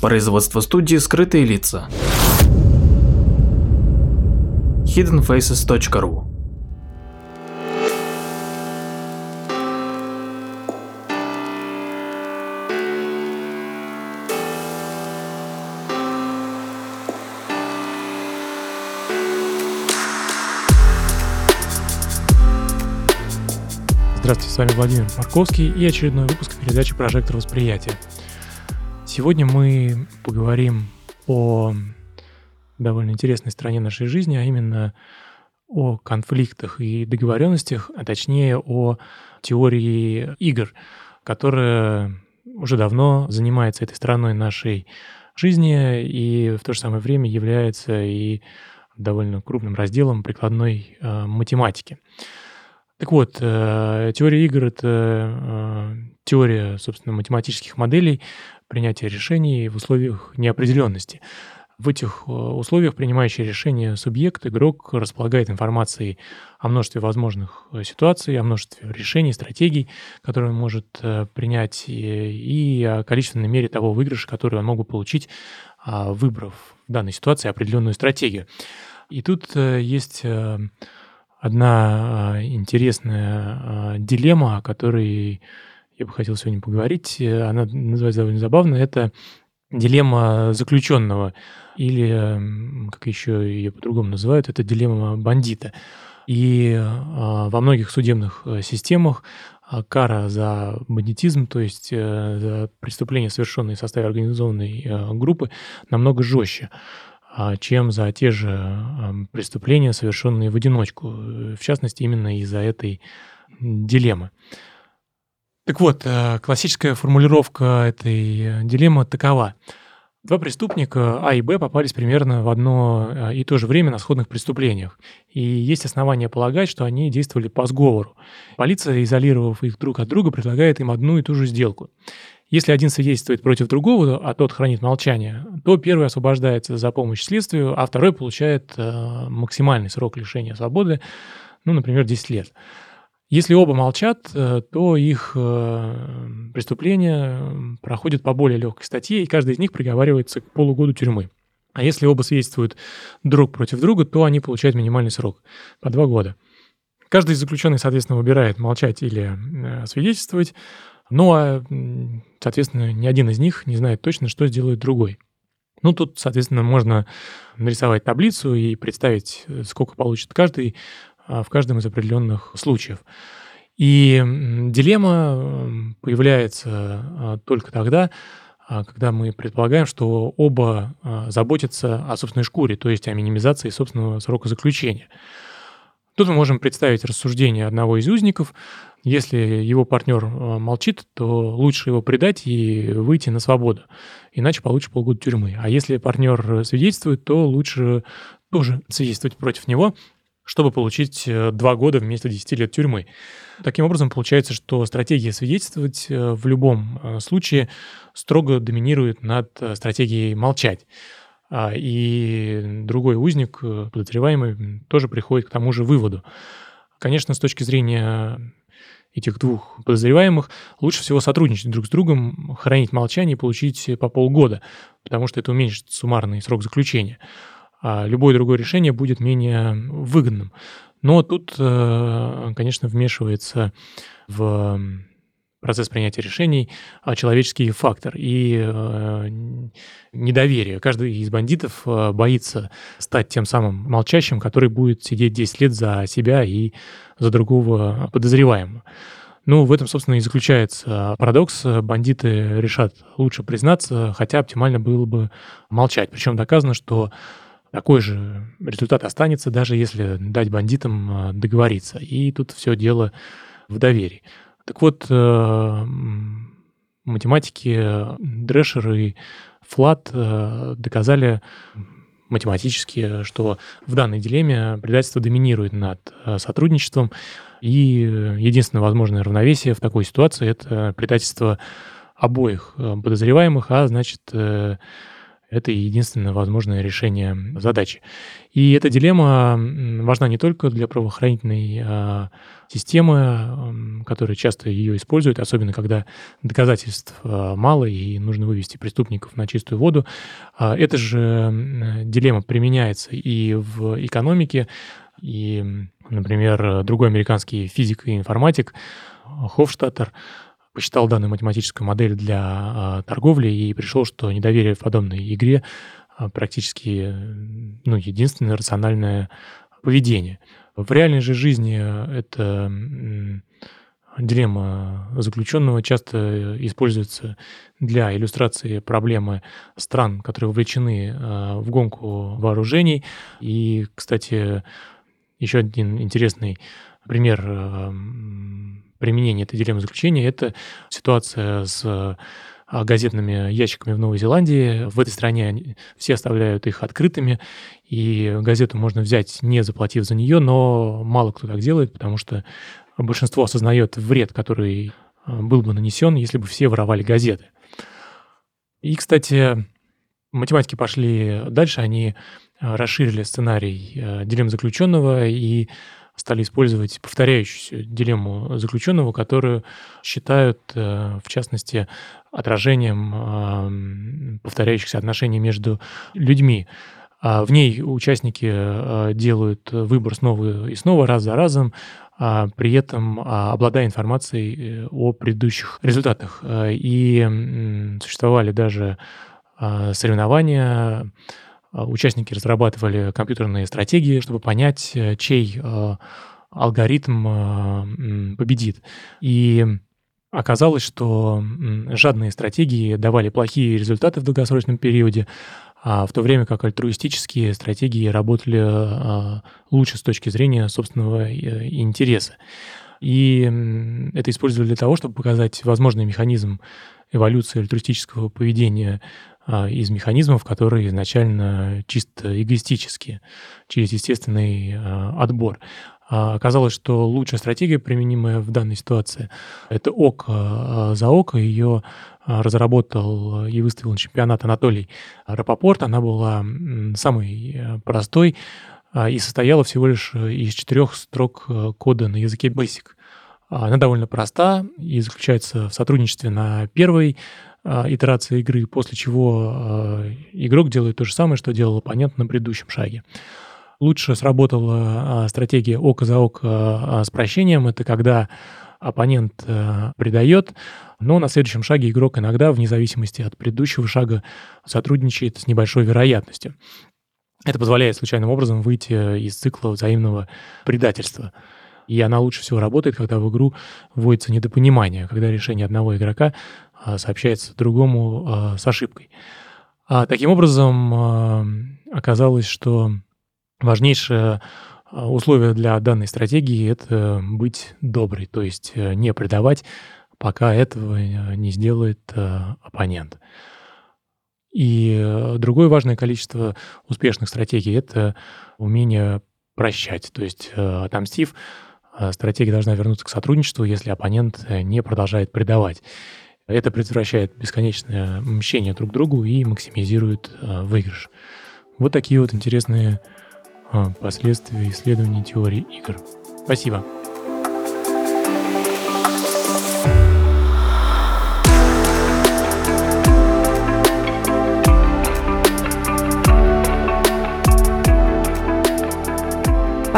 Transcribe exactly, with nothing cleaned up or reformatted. Производство студии «Скрытые лица». хидден фейсес точка ру. Здравствуйте, с вами Владимир Марковский и очередной выпуск передачи «Прожектор восприятия». Сегодня мы поговорим о довольно интересной стороне нашей жизни, а именно о конфликтах и договоренностях, а точнее о теории игр, которая уже давно занимается этой стороной нашей жизни и в то же самое время является и довольно крупным разделом прикладной э, математики. Так вот, теория игр – это теория, собственно, математических моделей принятия решений в условиях неопределенности. В этих условиях принимающий решение субъект, игрок, располагает информацией о множестве возможных ситуаций, о множестве решений, стратегий, которые он может принять, и о количественной мере того выигрыша, который он мог бы получить, выбрав в данной ситуации определенную стратегию. И тут есть одна интересная дилемма, о которой я бы хотел сегодня поговорить. Она называется довольно забавно. Это дилемма заключенного, или, как еще ее по-другому называют, это дилемма бандита. И во многих судебных системах кара за бандитизм, то есть за преступления, совершенные в составе организованной группы, намного жестче, чем за те же преступления, совершенные в одиночку, в частности, именно из-за этой дилеммы. Так вот, классическая формулировка этой дилеммы такова. Два преступника А и Б попались примерно в одно и то же время на сходных преступлениях. И есть основания полагать, что они действовали по сговору. Полиция, изолировав их друг от друга, предлагает им одну и ту же сделку. Если один свидетельствует против другого, а тот хранит молчание, то первый освобождается за помощь следствию, а второй получает э, максимальный срок лишения свободы, ну, например, десять лет. Если оба молчат, э, то их э, преступления проходят по более легкой статье, и каждый из них приговаривается к полугоду тюрьмы. А если оба свидетельствуют друг против друга, то они получают минимальный срок – по два года. Каждый из заключенных, соответственно, выбирает молчать или э, свидетельствовать. Ну, а, соответственно, ни один из них не знает точно, что сделает другой. Ну, тут, соответственно, можно нарисовать таблицу и представить, сколько получит каждый в каждом из определенных случаев. И дилемма появляется только тогда, когда мы предполагаем, что оба заботятся о собственной шкуре, то есть о минимизации собственного срока заключения. Тут мы можем представить рассуждение одного из узников. Если его партнер молчит, то лучше его предать и выйти на свободу, иначе получишь полгода тюрьмы. А если партнер свидетельствует, то лучше тоже свидетельствовать против него, чтобы получить два года вместо десяти лет тюрьмы. Таким образом, получается, что стратегия свидетельствовать в любом случае строго доминирует над стратегией молчать. И другой узник, подозреваемый, тоже приходит к тому же выводу. Конечно, с точки зрения этих двух подозреваемых, лучше всего сотрудничать друг с другом, хранить молчание и получить по полгода, потому что это уменьшит суммарный срок заключения. А любое другое решение будет менее выгодным. Но тут, конечно, вмешивается в процесс принятия решений, а человеческий фактор и э, недоверие. Каждый из бандитов боится стать тем самым молчащим, который будет сидеть десять лет за себя и за другого подозреваемого. Ну, в этом, собственно, и заключается парадокс. Бандиты решат лучше признаться, хотя оптимально было бы молчать. Причем доказано, что такой же результат останется, даже если дать бандитам договориться. И тут все дело в доверии. Так вот, математики Дрэшер и Флад доказали математически, что в данной дилемме предательство доминирует над сотрудничеством, и единственное возможное равновесие в такой ситуации – это предательство обоих подозреваемых, а значит, Это единственное возможное решение задачи. И эта дилемма важна не только для правоохранительной системы, которая часто ее использует, особенно когда доказательств мало и нужно вывести преступников на чистую воду. Эта же дилемма применяется и в экономике. И, например, другой американский физик и информатик Хофштадтер посчитал данную математическую модель для торговли и пришел, что недоверие в подобной игре практически ну, единственное рациональное поведение. В реальной же жизни эта дилемма заключенного часто используется для иллюстрации проблемы стран, которые вовлечены в гонку вооружений. И, кстати, еще один интересный пример применения этой дилеммы заключения – это ситуация с газетными ящиками в Новой Зеландии. В этой стране все оставляют их открытыми, и газету можно взять, не заплатив за нее, но мало кто так делает, потому что большинство осознает вред, который был бы нанесен, если бы все воровали газеты. И, кстати, математики пошли дальше, они расширили сценарий дилеммы заключенного и стали использовать повторяющуюся дилемму заключенного, которую считают, в частности, отражением повторяющихся отношений между людьми. В ней участники делают выбор снова и снова, раз за разом, при этом обладая информацией о предыдущих результатах. И существовали даже соревнования. Участники разрабатывали компьютерные стратегии, чтобы понять, чей алгоритм победит. И оказалось, что жадные стратегии давали плохие результаты в долгосрочном периоде, в то время как альтруистические стратегии работали лучше с точки зрения собственного интереса. И это использовали для того, чтобы показать возможный механизм эволюции альтруистического поведения из механизмов, которые изначально чисто эгоистические, через естественный отбор. Оказалось, что лучшая стратегия, применимая в данной ситуации, это око за око. Ее разработал и выставил на чемпионат Анатолий Рапопорт. Она была самой простой и состояла всего лишь из четырех строк кода на языке бэсик. Она довольно проста и заключается в сотрудничестве на первой итерации игры, после чего игрок делает то же самое, что делал оппонент на предыдущем шаге. Лучше сработала стратегия око за око с прощением. Это когда оппонент предает, но на следующем шаге игрок иногда, вне зависимости от предыдущего шага, сотрудничает с небольшой вероятностью. Это позволяет случайным образом выйти из цикла взаимного предательства. И она лучше всего работает, когда в игру вводится недопонимание, когда решение одного игрока сообщается другому с ошибкой. А таким образом, оказалось, что важнейшее условие для данной стратегии – это быть доброй, то есть не предавать, пока этого не сделает оппонент. И другое важное количество успешных стратегий – это умение прощать, то есть отомстив, стратегия должна вернуться к сотрудничеству, если оппонент не продолжает предавать. Это предотвращает бесконечное мщение друг другу и максимизирует выигрыш. Вот такие вот интересные последствия исследований теории игр. Спасибо.